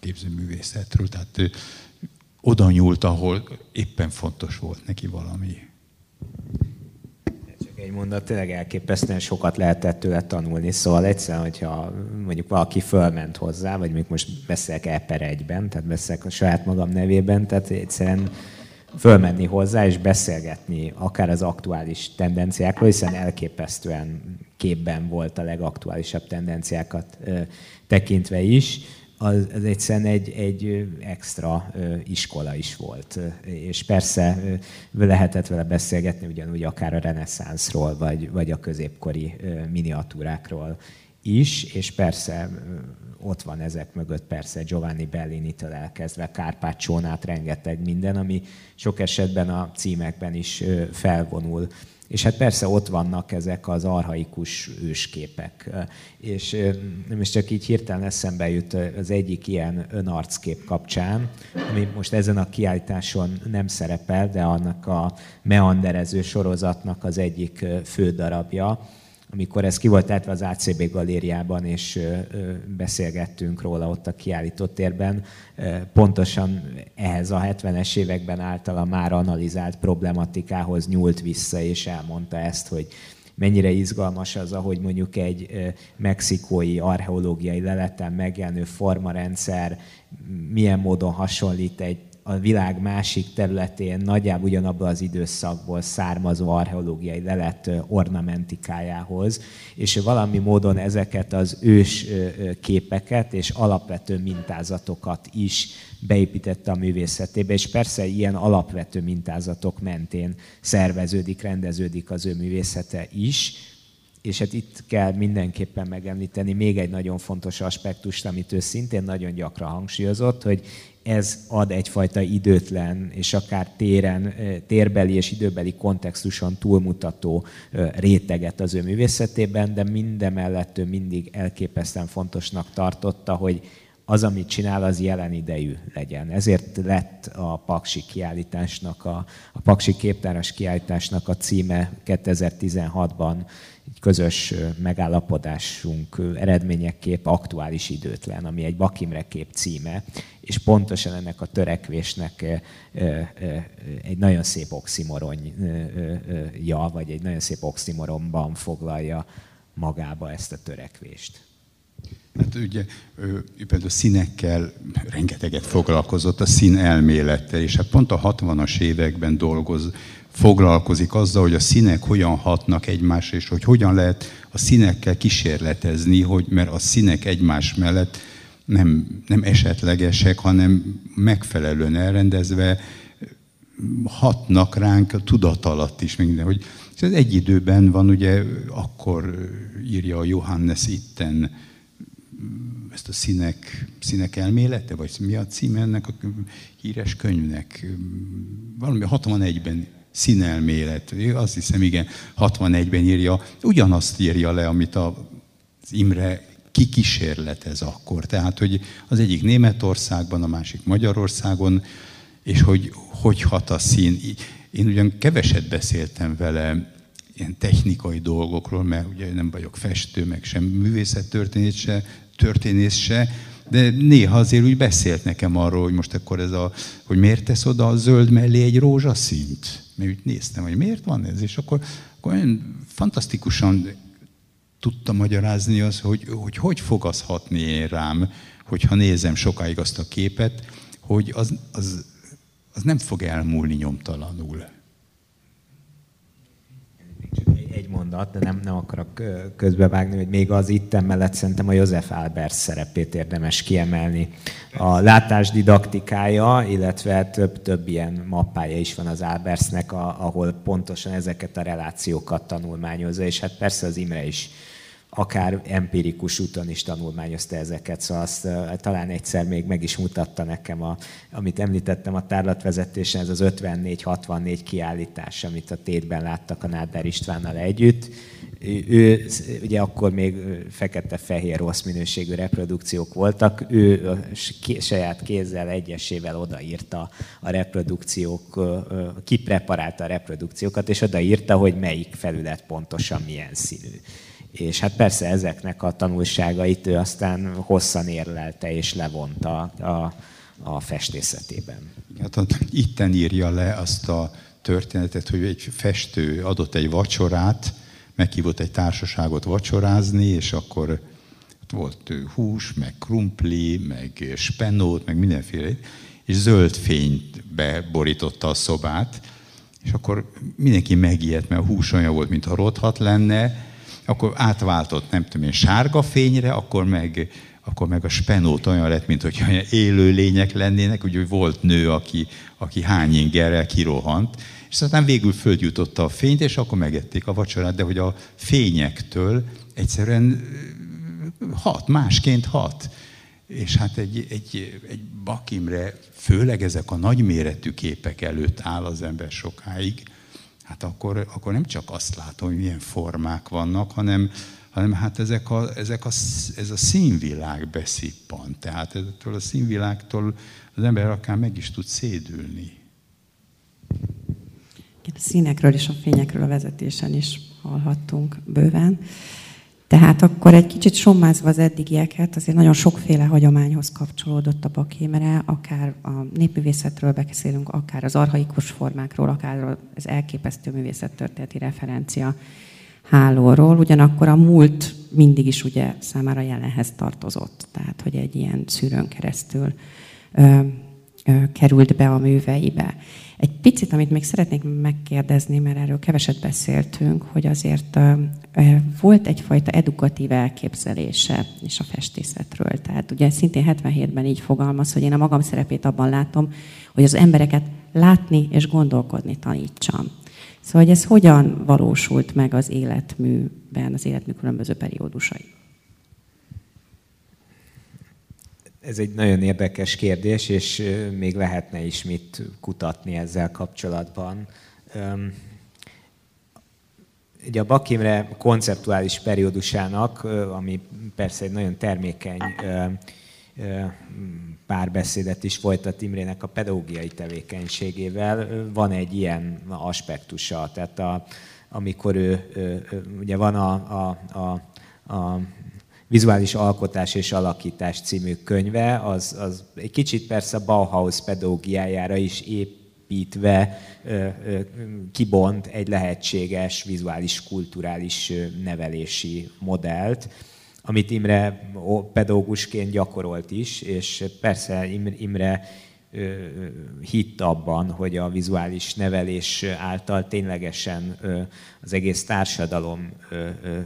képzőművészetről. Tehát oda nyúlt, ahol éppen fontos volt neki valami. Egy mondat, tényleg elképesztően sokat lehetett tőle tanulni, szóval egyszerűen, hogyha mondjuk valaki fölment hozzá, vagy még most beszélek EPER1-ben, tehát beszélek a saját magam nevében, tehát egyszerűen fölmenni hozzá és beszélgetni akár az aktuális tendenciákról, hiszen elképesztően képben volt a legaktuálisabb tendenciákat tekintve is. Az egyszerűen egy extra iskola is volt. És persze lehetett vele beszélgetni ugyanúgy akár a reneszánszról, vagy a középkori miniatúrákról is, és persze ott van ezek mögött persze Giovanni Bellinitől elkezdve Kárpácson át rengeteg minden, ami sok esetben a címekben is felvonul. És hát persze ott vannak ezek az archaikus ősképek. És nem is csak így hirtelen eszembe jut az egyik ilyen önarckép kapcsán, ami most ezen a kiállításon nem szerepel, de annak a meanderező sorozatnak az egyik fő darabja, amikor ez ki volt tehetve az ACB galériában, és beszélgettünk róla ott a kiállított térben, pontosan ehhez a 70-es években általa már analizált problematikához nyúlt vissza, és elmondta ezt, hogy mennyire izgalmas az, ahogy mondjuk egy mexikói archeológiai leleten megjelenő formarendszer milyen módon hasonlít egy a világ másik területén nagyjából ugyanabban az időszakból származó archeológiai lelet ornamentikájához, és valami módon ezeket az ős képeket és alapvető mintázatokat is beépítette a művészetébe, és persze ilyen alapvető mintázatok mentén szerveződik, rendeződik az ő művészete is. És hát itt kell mindenképpen megemlíteni még egy nagyon fontos aspektust, amit ő szintén nagyon gyakran hangsúlyozott, hogy ez ad egyfajta időtlen és akár térbeli és időbeli kontextuson túlmutató réteget az ő művészetében, de mindemellett ő mindig elképesztően fontosnak tartotta, hogy az, amit csinál, az jelen idejű legyen. Ezért lett a Paksi kiállításnak, a Paksi képtáros kiállításnak a címe 2016-ban egy közös megállapodásunk eredményeképp aktuális időtlen, ami egy Bak Imre kép címe, és pontosan ennek a törekvésnek egy nagyon szép oximoronja, vagy egy nagyon szép oximoronban foglalja magába ezt a törekvést. Hát ugye ő például színekkel rengeteget foglalkozott, a színelmélettel, és hát pont a 60-as években foglalkozik azzal, hogy a színek hogyan hatnak egymásra, és hogy hogyan lehet a színekkel kísérletezni, hogy, mert a színek egymás mellett nem esetlegesek, hanem megfelelően elrendezve hatnak ránk a tudat alatt is. Minden, hogy ez egy időben van, ugye akkor írja a Johannes Itten ezt a színek elmélete, vagy mi a címe ennek a híres könyvnek? Valami 61-ben színelmélet, azt hiszem, igen, 61-ben írja, ugyanazt írja le, amit az Imre kikísérletez akkor. Tehát, hogy az egyik Németországban, a másik Magyarországon, és hogy hat a szín. Én ugyan keveset beszéltem vele ilyen technikai dolgokról, mert ugye nem vagyok festő, meg sem művészettörténész se, de néha azért úgy beszélt nekem arról, hogy most akkor ez a, hogy miért tesz oda a zöld mellé egy rózsaszínt. Mert úgy néztem, hogy miért van ez, és akkor olyan fantasztikusan tudta magyarázni azt, hogy fog az hatni én rám, hogyha nézem sokáig azt a képet, hogy az nem fog elmúlni nyomtalanul. Egy mondat, de nem akarok közbevágni, hogy még az Itten mellett szerintem a József Albers szerepét érdemes kiemelni. A látás didaktikája, illetve több ilyen mappája is van az Albersnek, ahol pontosan ezeket a relációkat tanulmányozza, és hát persze az Imre is akár empirikus úton is tanulmányozta ezeket, szóval azt talán egyszer még meg is mutatta nekem, amit említettem a tárlatvezetésen, ez az 54-64 kiállítás, amit a Tétben láttak a Nádár Istvánnal együtt. Ő ugye akkor még fekete-fehér rossz minőségű reprodukciók voltak, ő saját kézzel egyesével odaírta a reprodukciók, kipreparálta a reprodukciókat, és odaírta, hogy melyik felület pontosan milyen színű. És hát persze ezeknek a tanulságait ő aztán hosszan érlelte és levonta a festészetében. Hát Itten írja le azt a történetet, hogy egy festő adott egy vacsorát, meghívott egy társaságot vacsorázni, és akkor volt hús, meg krumpli, meg spenót, meg mindenféle, és zöld fényt beborította a szobát, és akkor mindenki megijedt, mert a hús olyan volt, mintha rothadt lenne, akkor átváltott, nem tudom én, sárga fényre, akkor meg a spenót olyan lett, mint hogy olyan élő lények lennének, úgyhogy volt nő, aki hány ingerrel kirohant, és aztán végül földjutotta a fényt, és akkor megették a vacsorát, de hogy a fényektől egyszerűen másként hat. És hát egy Bak Imre, főleg ezek a nagyméretű képek előtt áll az ember sokáig, hát akkor nem csak azt látom, hogy milyen formák vannak, hanem hát ez a színvilág beszippant. Tehát ettől a színvilágtól az ember akár meg is tud szédülni. A színekről és a fényekről a vezetésen is hallhattunk bőven. Tehát akkor egy kicsit sommázva az eddigieket, azért nagyon sokféle hagyományhoz kapcsolódott a Bakimre, akár a népművészetről beszélünk, akár az archaikus formákról, akár az elképesztő művészettörténeti referencia hálóról. Ugyanakkor a múlt mindig is ugye számára jelenhez tartozott, tehát hogy egy ilyen szűrőn keresztül került be a műveibe. Egy picit, amit még szeretnék megkérdezni, mert erről keveset beszéltünk, hogy azért volt egyfajta edukatív elképzelése is a festészetről. Tehát ugye szintén 77-ben így fogalmaz, hogy én a magam szerepét abban látom, hogy az embereket látni és gondolkodni tanítsam. Szóval, hogy ez hogyan valósult meg az életműben, az életmű különböző periódusai? Ez egy nagyon érdekes kérdés, és még lehetne is mit kutatni ezzel kapcsolatban. Ugye a Bak Imre konceptuális periódusának, ami persze egy nagyon termékeny párbeszédet is folytat Imrének a pedagógiai tevékenységével, van egy ilyen aspektusa. Tehát amikor ő ugye van a Vizuális alkotás és alakítás című könyve, az egy kicsit persze a Bauhaus pedagógiájára is építve kibont egy lehetséges vizuális, kulturális nevelési modellt, amit Imre pedagógusként gyakorolt is, és persze Imre hitt abban, hogy a vizuális nevelés által ténylegesen az egész társadalom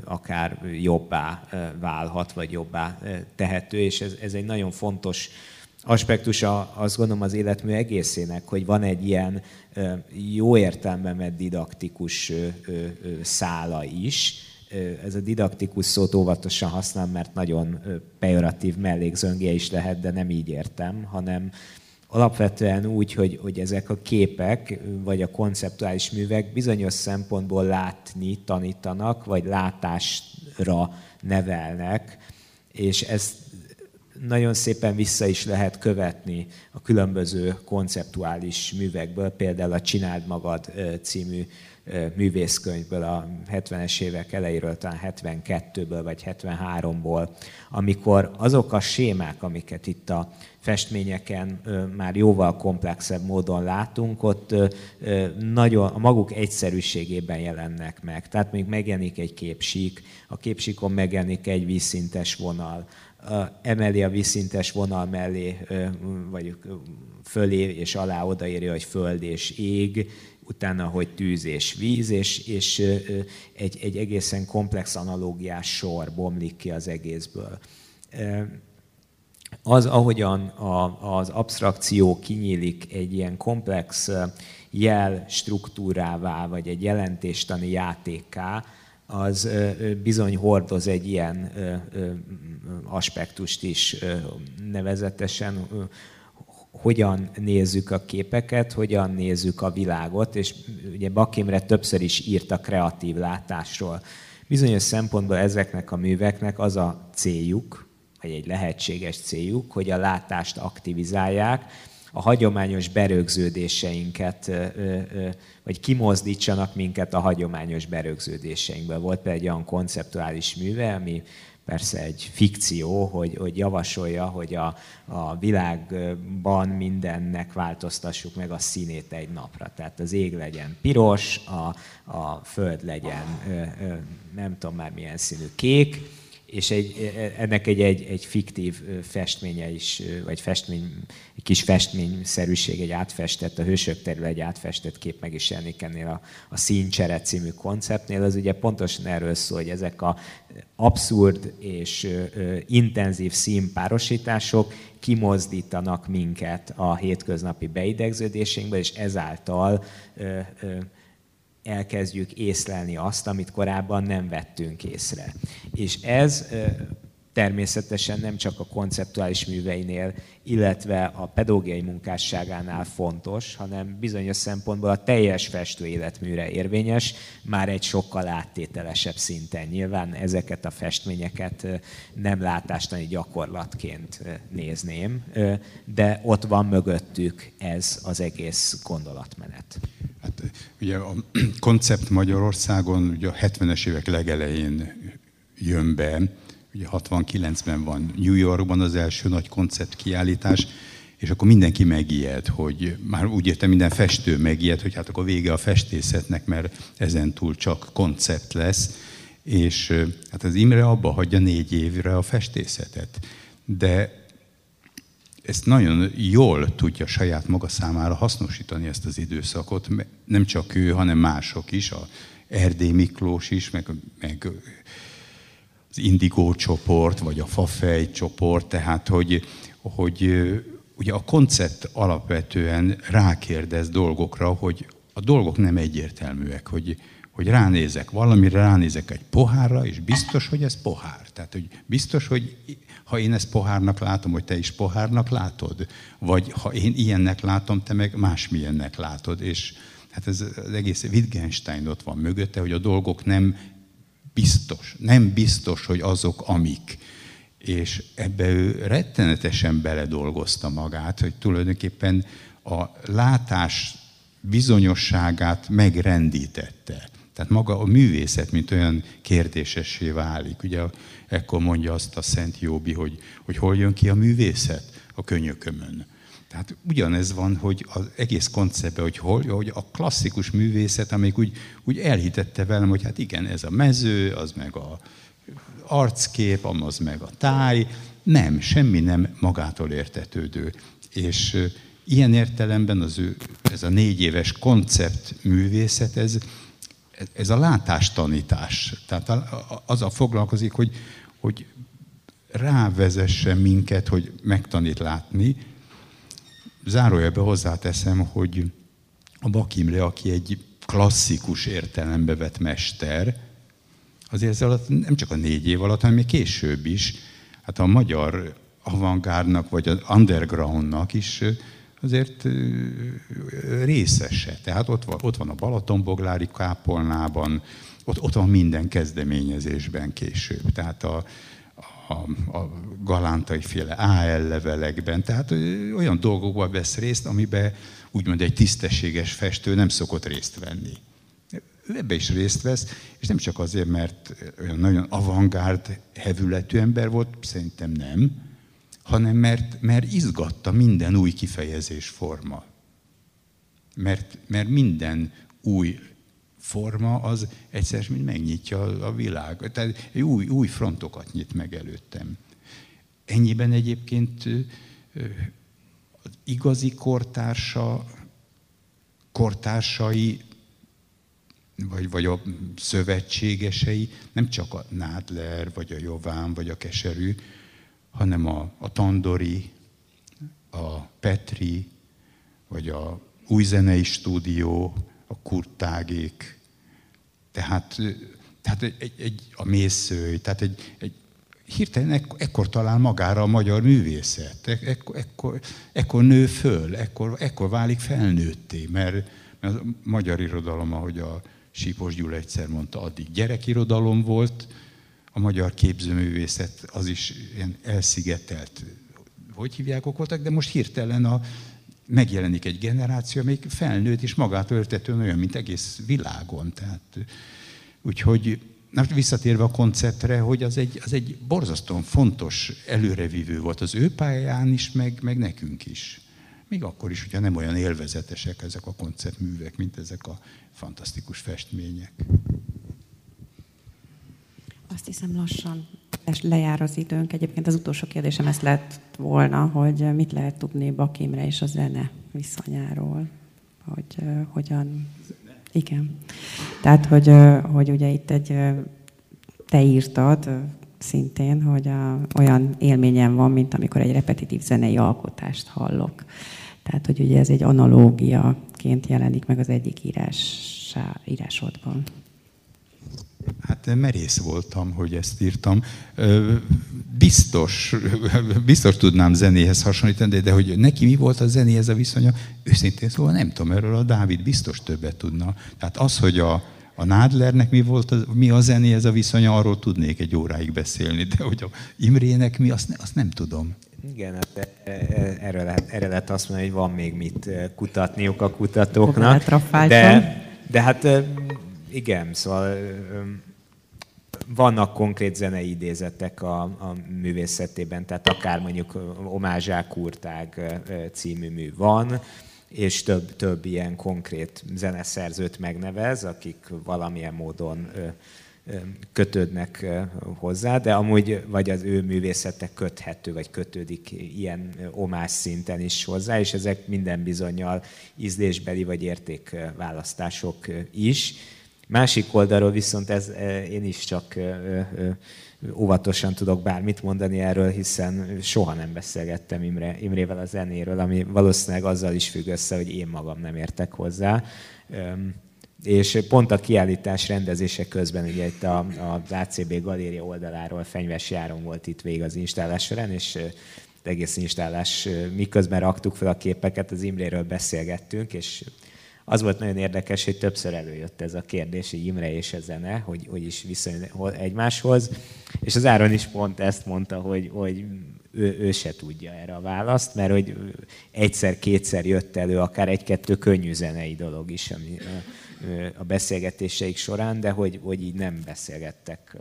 akár jobbá válhat, vagy jobbá tehető, és ez egy nagyon fontos aspektus, azt gondolom az életmű egészének, hogy van egy ilyen jó értelemben vett didaktikus szála is. Ez a didaktikus szót óvatosan használom, mert nagyon pejoratív mellékzöngje is lehet, de nem így értem, hanem alapvetően úgy, hogy ezek a képek, vagy a konceptuális művek bizonyos szempontból látni tanítanak, vagy látásra nevelnek, és ezt nagyon szépen vissza is lehet követni a különböző konceptuális művekből, például a Csináld magad című művészkönyvből a 70-es évek elejéről, talán 72-ből vagy 73-ból, amikor azok a sémák, amiket itt a festményeken már jóval komplexebb módon látunk, ott nagyon a maguk egyszerűségében jelennek meg. Tehát még megjelenik egy képsík, a képsíkon megjelenik egy vízszintes vonal, emeli a vízszintes vonal mellé, vagy fölé és alá odaírja, hogy föld és ég, utána, hogy tűz és víz, és egy egészen komplex analógiás sor bomlik ki az egészből. Az, ahogyan az absztrakció kinyílik egy ilyen komplex jelstruktúrává, vagy egy jelentéstani játékká, az bizony hordoz egy ilyen aspektust is, nevezetesen hogyan nézzük a képeket, hogyan nézzük a világot, és ugye Bak Imre többször is írt a kreatív látásról. Bizonyos szempontból ezeknek a műveknek az a céljuk, vagy egy lehetséges céljuk, hogy a látást aktivizálják, a hagyományos berögződéseinket, vagy kimozdítsanak minket a hagyományos berögződéseinkből. Volt például egy olyan konceptuális műve, ami persze egy fikció, hogy javasolja, hogy a világban mindennek változtassuk meg a színét egy napra. Tehát az ég legyen piros, a föld legyen nem tudom már milyen színű kék, és ennek egy fiktív festménye is, vagy egy kis festményszerűség, egy átfestett, a hősök terül egy átfestett kép meg is jelenik ennél a Színcsere című konceptnél. Az ugye pontosan erről szól, hogy ezek az abszurd és intenzív színpárosítások kimozdítanak minket a hétköznapi beidegződésünkbe, és ezáltal elkezdjük észlelni azt, amit korábban nem vettünk észre. És ez természetesen nem csak a konceptuális műveinél, illetve a pedagógiai munkásságánál fontos, hanem bizonyos szempontból a teljes festő életműre érvényes, már egy sokkal áttételesebb szinten. Nyilván ezeket a festményeket nem látástani gyakorlatként nézném, de ott van mögöttük ez az egész gondolatmenet. Hát, ugye a koncept Magyarországon ugye a 70-es évek legelején jön be, ugye 69-ben van New Yorkban az első nagy konceptkiállítás, és akkor mindenki megijed, hogy már úgy értem, minden festő megijed, hogy hát akkor vége a festészetnek, mert ezentúl csak koncept lesz, és hát az Imre abba hagyja 4 évre a festészetet. De ezt nagyon jól tudja saját maga számára hasznosítani ezt az időszakot, nem csak ő, hanem mások is, a Erdély Miklós is, meg az Indigó csoport, vagy a Fafej csoport, tehát hogy ugye a koncept alapvetően rákérdez dolgokra, hogy a dolgok nem egyértelműek, hogy ránézek valamire, ránézek egy pohárra, és biztos, hogy ez pohár. Tehát, hogy biztos, hogy ha én ezt pohárnak látom, hogy te is pohárnak látod, vagy ha én ilyennek látom, te meg másmilyennek látod. És hát ez az egész Wittgenstein ott van mögötte, hogy a dolgok nem biztos, hogy azok, amik. És ebbe ő rettenetesen beledolgozta magát, hogy tulajdonképpen a látás bizonyosságát megrendítette. Tehát maga a művészet, mint olyan kérdésessé válik. Ugye ekkor mondja azt a Szent Jóbi, hogy hol jön ki a művészet? A könyökömön. Tehát ugyanez van, hogy az egész konceptben, hogy a klasszikus művészet, amelyik úgy elhitette velem, hogy hát igen, ez a mező, az meg a arckép, az meg a táj. Nem, semmi nem magától értetődő. És ilyen értelemben ez a 4 éves koncept művészet, ez a látástanítás. Tehát azzal foglalkozik, hogy rávezesse minket, hogy megtanít látni. Zárójelbe hozzáteszem, hogy a Bak Imre, aki egy klasszikus értelembe vett mester, azért ez alatt, nem csak a 4 év alatt, hanem még később is, hát a magyar avantgárdnak, vagy az undergroundnak is azért részese. Tehát ott van a Balatonboglári kápolnában, ott van minden kezdeményezésben később. Tehát a galántaiféle AL levelekben, tehát olyan dolgokban vesz részt, amiben úgymond egy tisztességes festő nem szokott részt venni. Ő ebbe is részt vesz, és nem csak azért, mert olyan nagyon avantgárd hevületű ember volt, szerintem nem, hanem mert izgatta minden új kifejezésforma. Mert minden új forma az egyszer mint megnyitja a világ. Tehát új frontokat nyit meg előttem. Ennyiben egyébként az igazi kortársai, vagy a szövetségesei, nem csak a Nádler, vagy a Jován, vagy a Keserű, hanem a Tandori, a Petri, vagy a Újzenei Stúdió, a Kurtágék, tehát a Mészői, tehát egy hirtelen ekkor talál magára a magyar művészet, ekkor nő föl, ekkor válik felnőtté, mert a magyar irodalom, ahogy a Sípos Gyula egyszer mondta, addig gyerekirodalom volt, a magyar képzőművészet az is ilyen elszigetelt, hogy hívják, voltak, de most hirtelen megjelenik egy generáció, amelyik felnőtt és magától értetően olyan, mint egész világon. Tehát, úgyhogy visszatérve a konceptre, hogy az egy borzasztóan fontos előrevívő volt az ő pályán is, meg nekünk is. Még akkor is, hogyha nem olyan élvezetesek ezek a konceptművek, mint ezek a fantasztikus festmények. Azt hiszem, lassan lejár az időnk. Egyébként az utolsó kérdésem ez lett volna, hogy mit lehet tudni Bak Imre és a zene viszonyáról, hogy hogyan... Zene. Igen. Tehát, hogy ugye itt te írtad szintén, hogy olyan élményem van, mint amikor egy repetitív zenei alkotást hallok. Tehát, hogy ugye ez egy analógiaként jelenik meg az egyik írásodban. Hát hát merész voltam, hogy ezt írtam. Biztos tudnám zenéhez hasonlítani, de hogy neki mi volt a zenéhez a viszonya, őszintén szóval nem tudom, erről a Dávid biztos többet tudna. Tehát az, hogy a Nádlernek mi a zenéhez a viszonya, arról tudnék egy óráig beszélni, de hogy a Imrének mi, azt nem tudom. Igen, hát erre lehet azt mondani, hogy van még mit kutatniuk a kutatóknak. De hát igen, szóval vannak konkrét zenei idézetek a művészetében, tehát akár mondjuk Omázsá Kurtág című mű van, és több ilyen konkrét zeneszerzőt megnevez, akik valamilyen módon kötődnek hozzá, de amúgy vagy az ő művészete köthető, vagy kötődik ilyen omás szinten is hozzá, és ezek minden bizonnyal ízlésbeli vagy értékválasztások is. Másik oldalról viszont én is csak óvatosan tudok bármit mondani erről, hiszen soha nem beszélgettem Imrével a zenéről, ami valószínűleg azzal is függ össze, hogy én magam nem értek hozzá. És pont a kiállítás rendezése közben, ugye itt az ACB galéria oldaláról Fenyves Járon volt itt végig az installás során, és egész installás miközben raktuk fel a képeket, az Imréről beszélgettünk, és az volt nagyon érdekes, hogy többször előjött ez a kérdés, hogy Imre és a zene, hogy is viszony egymáshoz, és az Áron is pont ezt mondta, hogy ő se tudja erre a választ, mert hogy egyszer-kétszer jött elő akár egy-kettő könnyű zenei dolog is, ami a beszélgetéseik során, de hogy így nem beszélgettek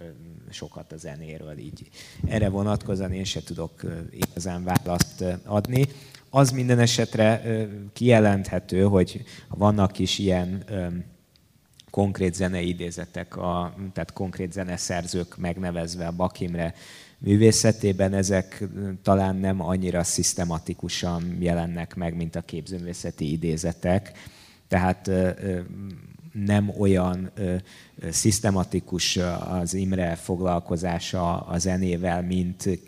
sokat a zenéről. Így. Erre vonatkozóan én se tudok igazán választ adni. Az minden esetre kijelenthető, hogy vannak is ilyen konkrét zenei idézetek, tehát konkrét zeneszerzők megnevezve a Bak Imre művészetében, ezek talán nem annyira szisztematikusan jelennek meg, mint a képzőművészeti idézetek. Tehát nem olyan szisztematikus az Imre foglalkozása a zenével, mint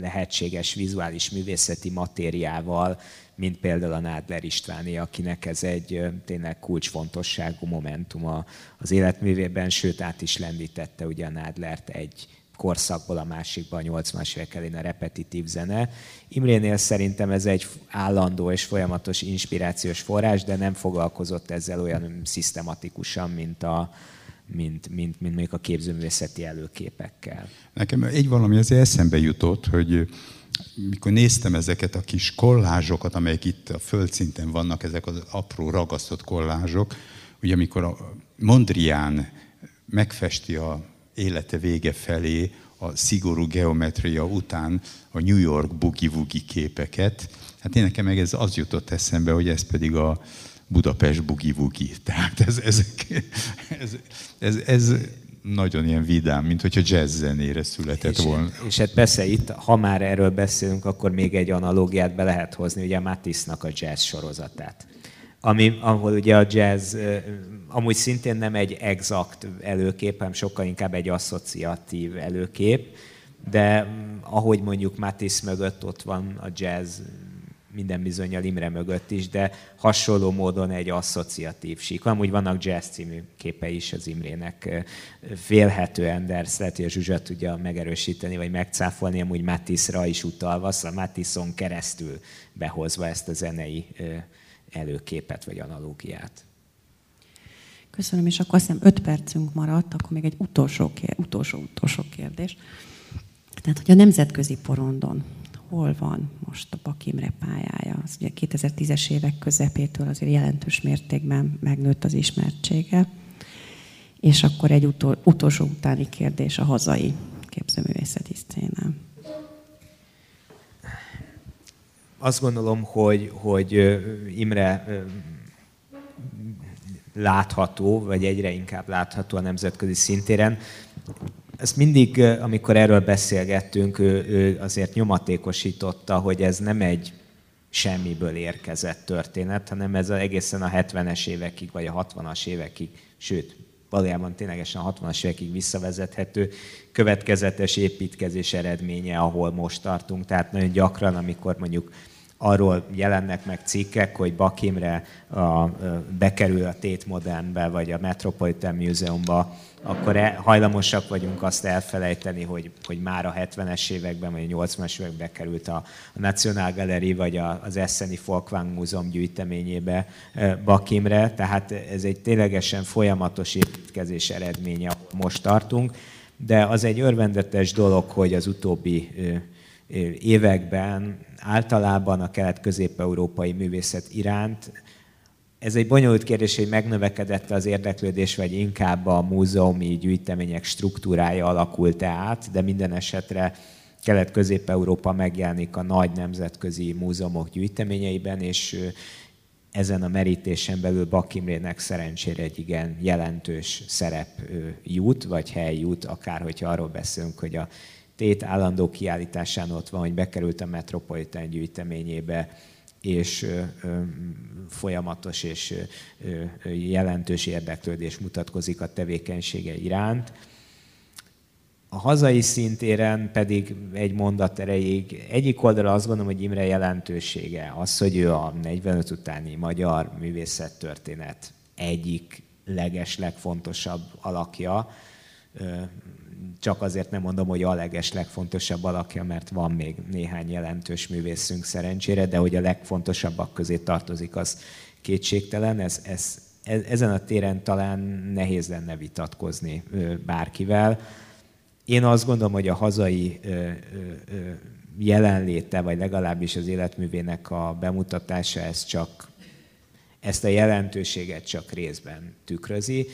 lehetséges vizuális művészeti matériával, mint például a Nádler Istváné, akinek ez egy tényleg kulcsfontosságú momentum az életművében, sőt át is lendítette ugye a Nádlert egy korszakból a másikban, a 80-as évek elén a repetitív zene. Imrénél szerintem ez egy állandó és folyamatos inspirációs forrás, de nem foglalkozott ezzel olyan szisztematikusan, mint mondjuk a képzőművészeti előképekkel. Nekem egy valami azért eszembe jutott, hogy mikor néztem ezeket a kis kollázsokat, amelyek itt a földszinten vannak, ezek az apró ragasztott kollázsok, ugye amikor a Mondrian megfesti a élete vége felé a szigorú geometria után a New York bugi-vugi képeket. Hát én nekem meg ez az jutott eszembe, hogy ez pedig a Budapest bugi-vugi. Tehát ez nagyon ilyen vidám, mint hogyha jazz zenére született volna. És hát persze itt, ha már erről beszélünk, akkor még egy analógiát be lehet hozni, ugye a Matisse-nak a jazz sorozatát. Ahol ugye a jazz amúgy szintén nem egy exakt előkép, hanem sokkal inkább egy asszociatív előkép, de ahogy mondjuk Matisse mögött ott van a jazz, minden bizonnyal Imre mögött is, de hasonló módon egy asszociatív sík. Amúgy vannak jazz című képei is az Imrének. Félhetően, de ezt lehet, hogy a Zsuzsa tudja megerősíteni, vagy megcáfolni, amúgy Matisse-ra is utalva, szóval Matisse-on keresztül behozva ezt a zenei előképet, vagy analógiát. Köszönöm, és akkor azt hiszem 5 percünk maradt, akkor még egy utolsó kérdés. Tehát, hogy a nemzetközi porondon hol van most a Bak Imre pályája? Az ugye 2010-es évek közepétől azért jelentős mértékben megnőtt az ismertsége. És akkor egy utolsó utáni kérdés a hazai képzőművészeti szcénán. Azt gondolom, hogy Imre látható, vagy egyre inkább látható a nemzetközi szintéren. Ezt mindig, amikor erről beszélgettünk, ő azért nyomatékosította, hogy ez nem egy semmiből érkezett történet, hanem ez egészen a 70-es évekig, vagy a 60-as évekig, sőt, valójában ténylegesen a 60-as évekig visszavezethető következetes építkezés eredménye, ahol most tartunk. Tehát nagyon gyakran, amikor mondjuk arról jelennek meg cikkek, hogy Bak Imre bekerül a Tate Modernbe, vagy a Metropolitan Museumba, akkor hajlamosak vagyunk azt elfelejteni, hogy már a 70-es években, vagy a 80-as években bekerült a National Gallery, vagy az Esseni Folkwang Múzeum gyűjteményébe Bak Imre. Tehát ez egy ténylegesen folyamatos építkezés eredménye, ahol most tartunk. De az egy örvendetes dolog, hogy az utóbbi években általában a kelet-közép-európai művészet iránt, ez egy bonyolult kérdés, hogy megnövekedett az érdeklődés, vagy inkább a múzeumi gyűjtemények struktúrája alakult át, de minden esetre Kelet-Közép-Európa megjelenik a nagy nemzetközi múzeumok gyűjteményeiben, és ezen a merítésen belül Bak Imrének szerencsére egy igen jelentős szerep jut, vagy hely jut, akár hogyha arról beszélünk, hogy a Tate állandó kiállításán ott van, hogy bekerült a Metropolitan gyűjteményébe, és folyamatos és jelentős érdeklődés mutatkozik a tevékenysége iránt. A hazai szintéren pedig egy mondat erejéig, egyik oldalra azt gondolom, hogy Imre jelentősége az, hogy ő a 45 utáni magyar művészettörténet egyik legeslegfontosabb alakja. Csak azért nem mondom, hogy a legeslegfontosabb alakja, mert van még néhány jelentős művészünk szerencsére, de hogy a legfontosabbak közé tartozik, az kétségtelen. Ezen a téren talán nehéz lenne vitatkozni bárkivel. Én azt gondolom, hogy a hazai jelenléte, vagy legalábbis az életművének a bemutatása ezt a jelentőséget csak részben tükrözi.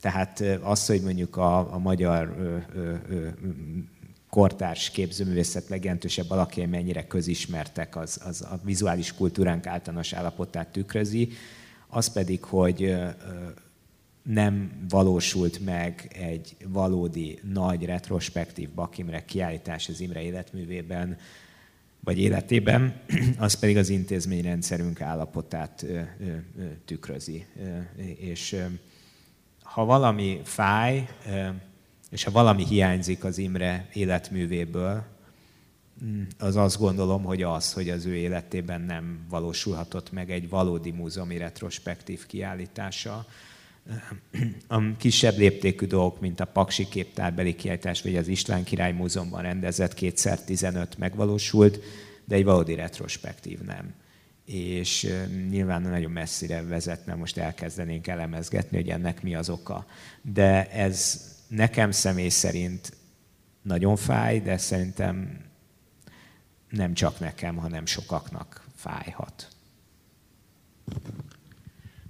Tehát az, hogy mondjuk a magyar kortárs képzőművészet legjelentősebb alakjai mennyire közismertek, az a vizuális kultúránk általános állapotát tükrözi, az pedig, hogy nem valósult meg egy valódi, nagy, retrospektív Bak Imre kiállítás az Imre életművében, vagy életében, az pedig az intézményrendszerünk állapotát tükrözi. És ha valami fáj, és ha valami hiányzik az Imre életművéből, az azt gondolom, hogy az, hogy az ő életében nem valósulhatott meg egy valódi múzeumi retrospektív kiállítása. A kisebb léptékű dolgok, mint a Paksi képtárbeli kiállítás, vagy az István Király Múzeumban rendezett 2x15 megvalósult, de egy valódi retrospektív nem. És nyilván nagyon messzire vezetne, most elkezdenénk elemezgetni, hogy ennek mi az oka. De ez nekem személy szerint nagyon fáj, de szerintem nem csak nekem, hanem sokaknak fájhat.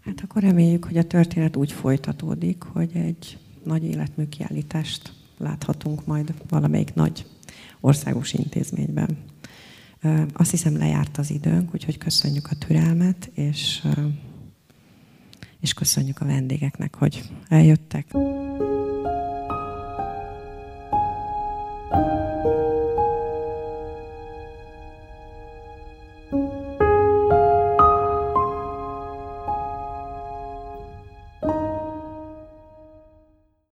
Hát akkor reméljük, hogy a történet úgy folytatódik, hogy egy nagy életmű kiállítást láthatunk majd valamelyik nagy országos intézményben. Azt hiszem, lejárt az időnk, úgyhogy köszönjük a türelmet, és köszönjük a vendégeknek, hogy eljöttek.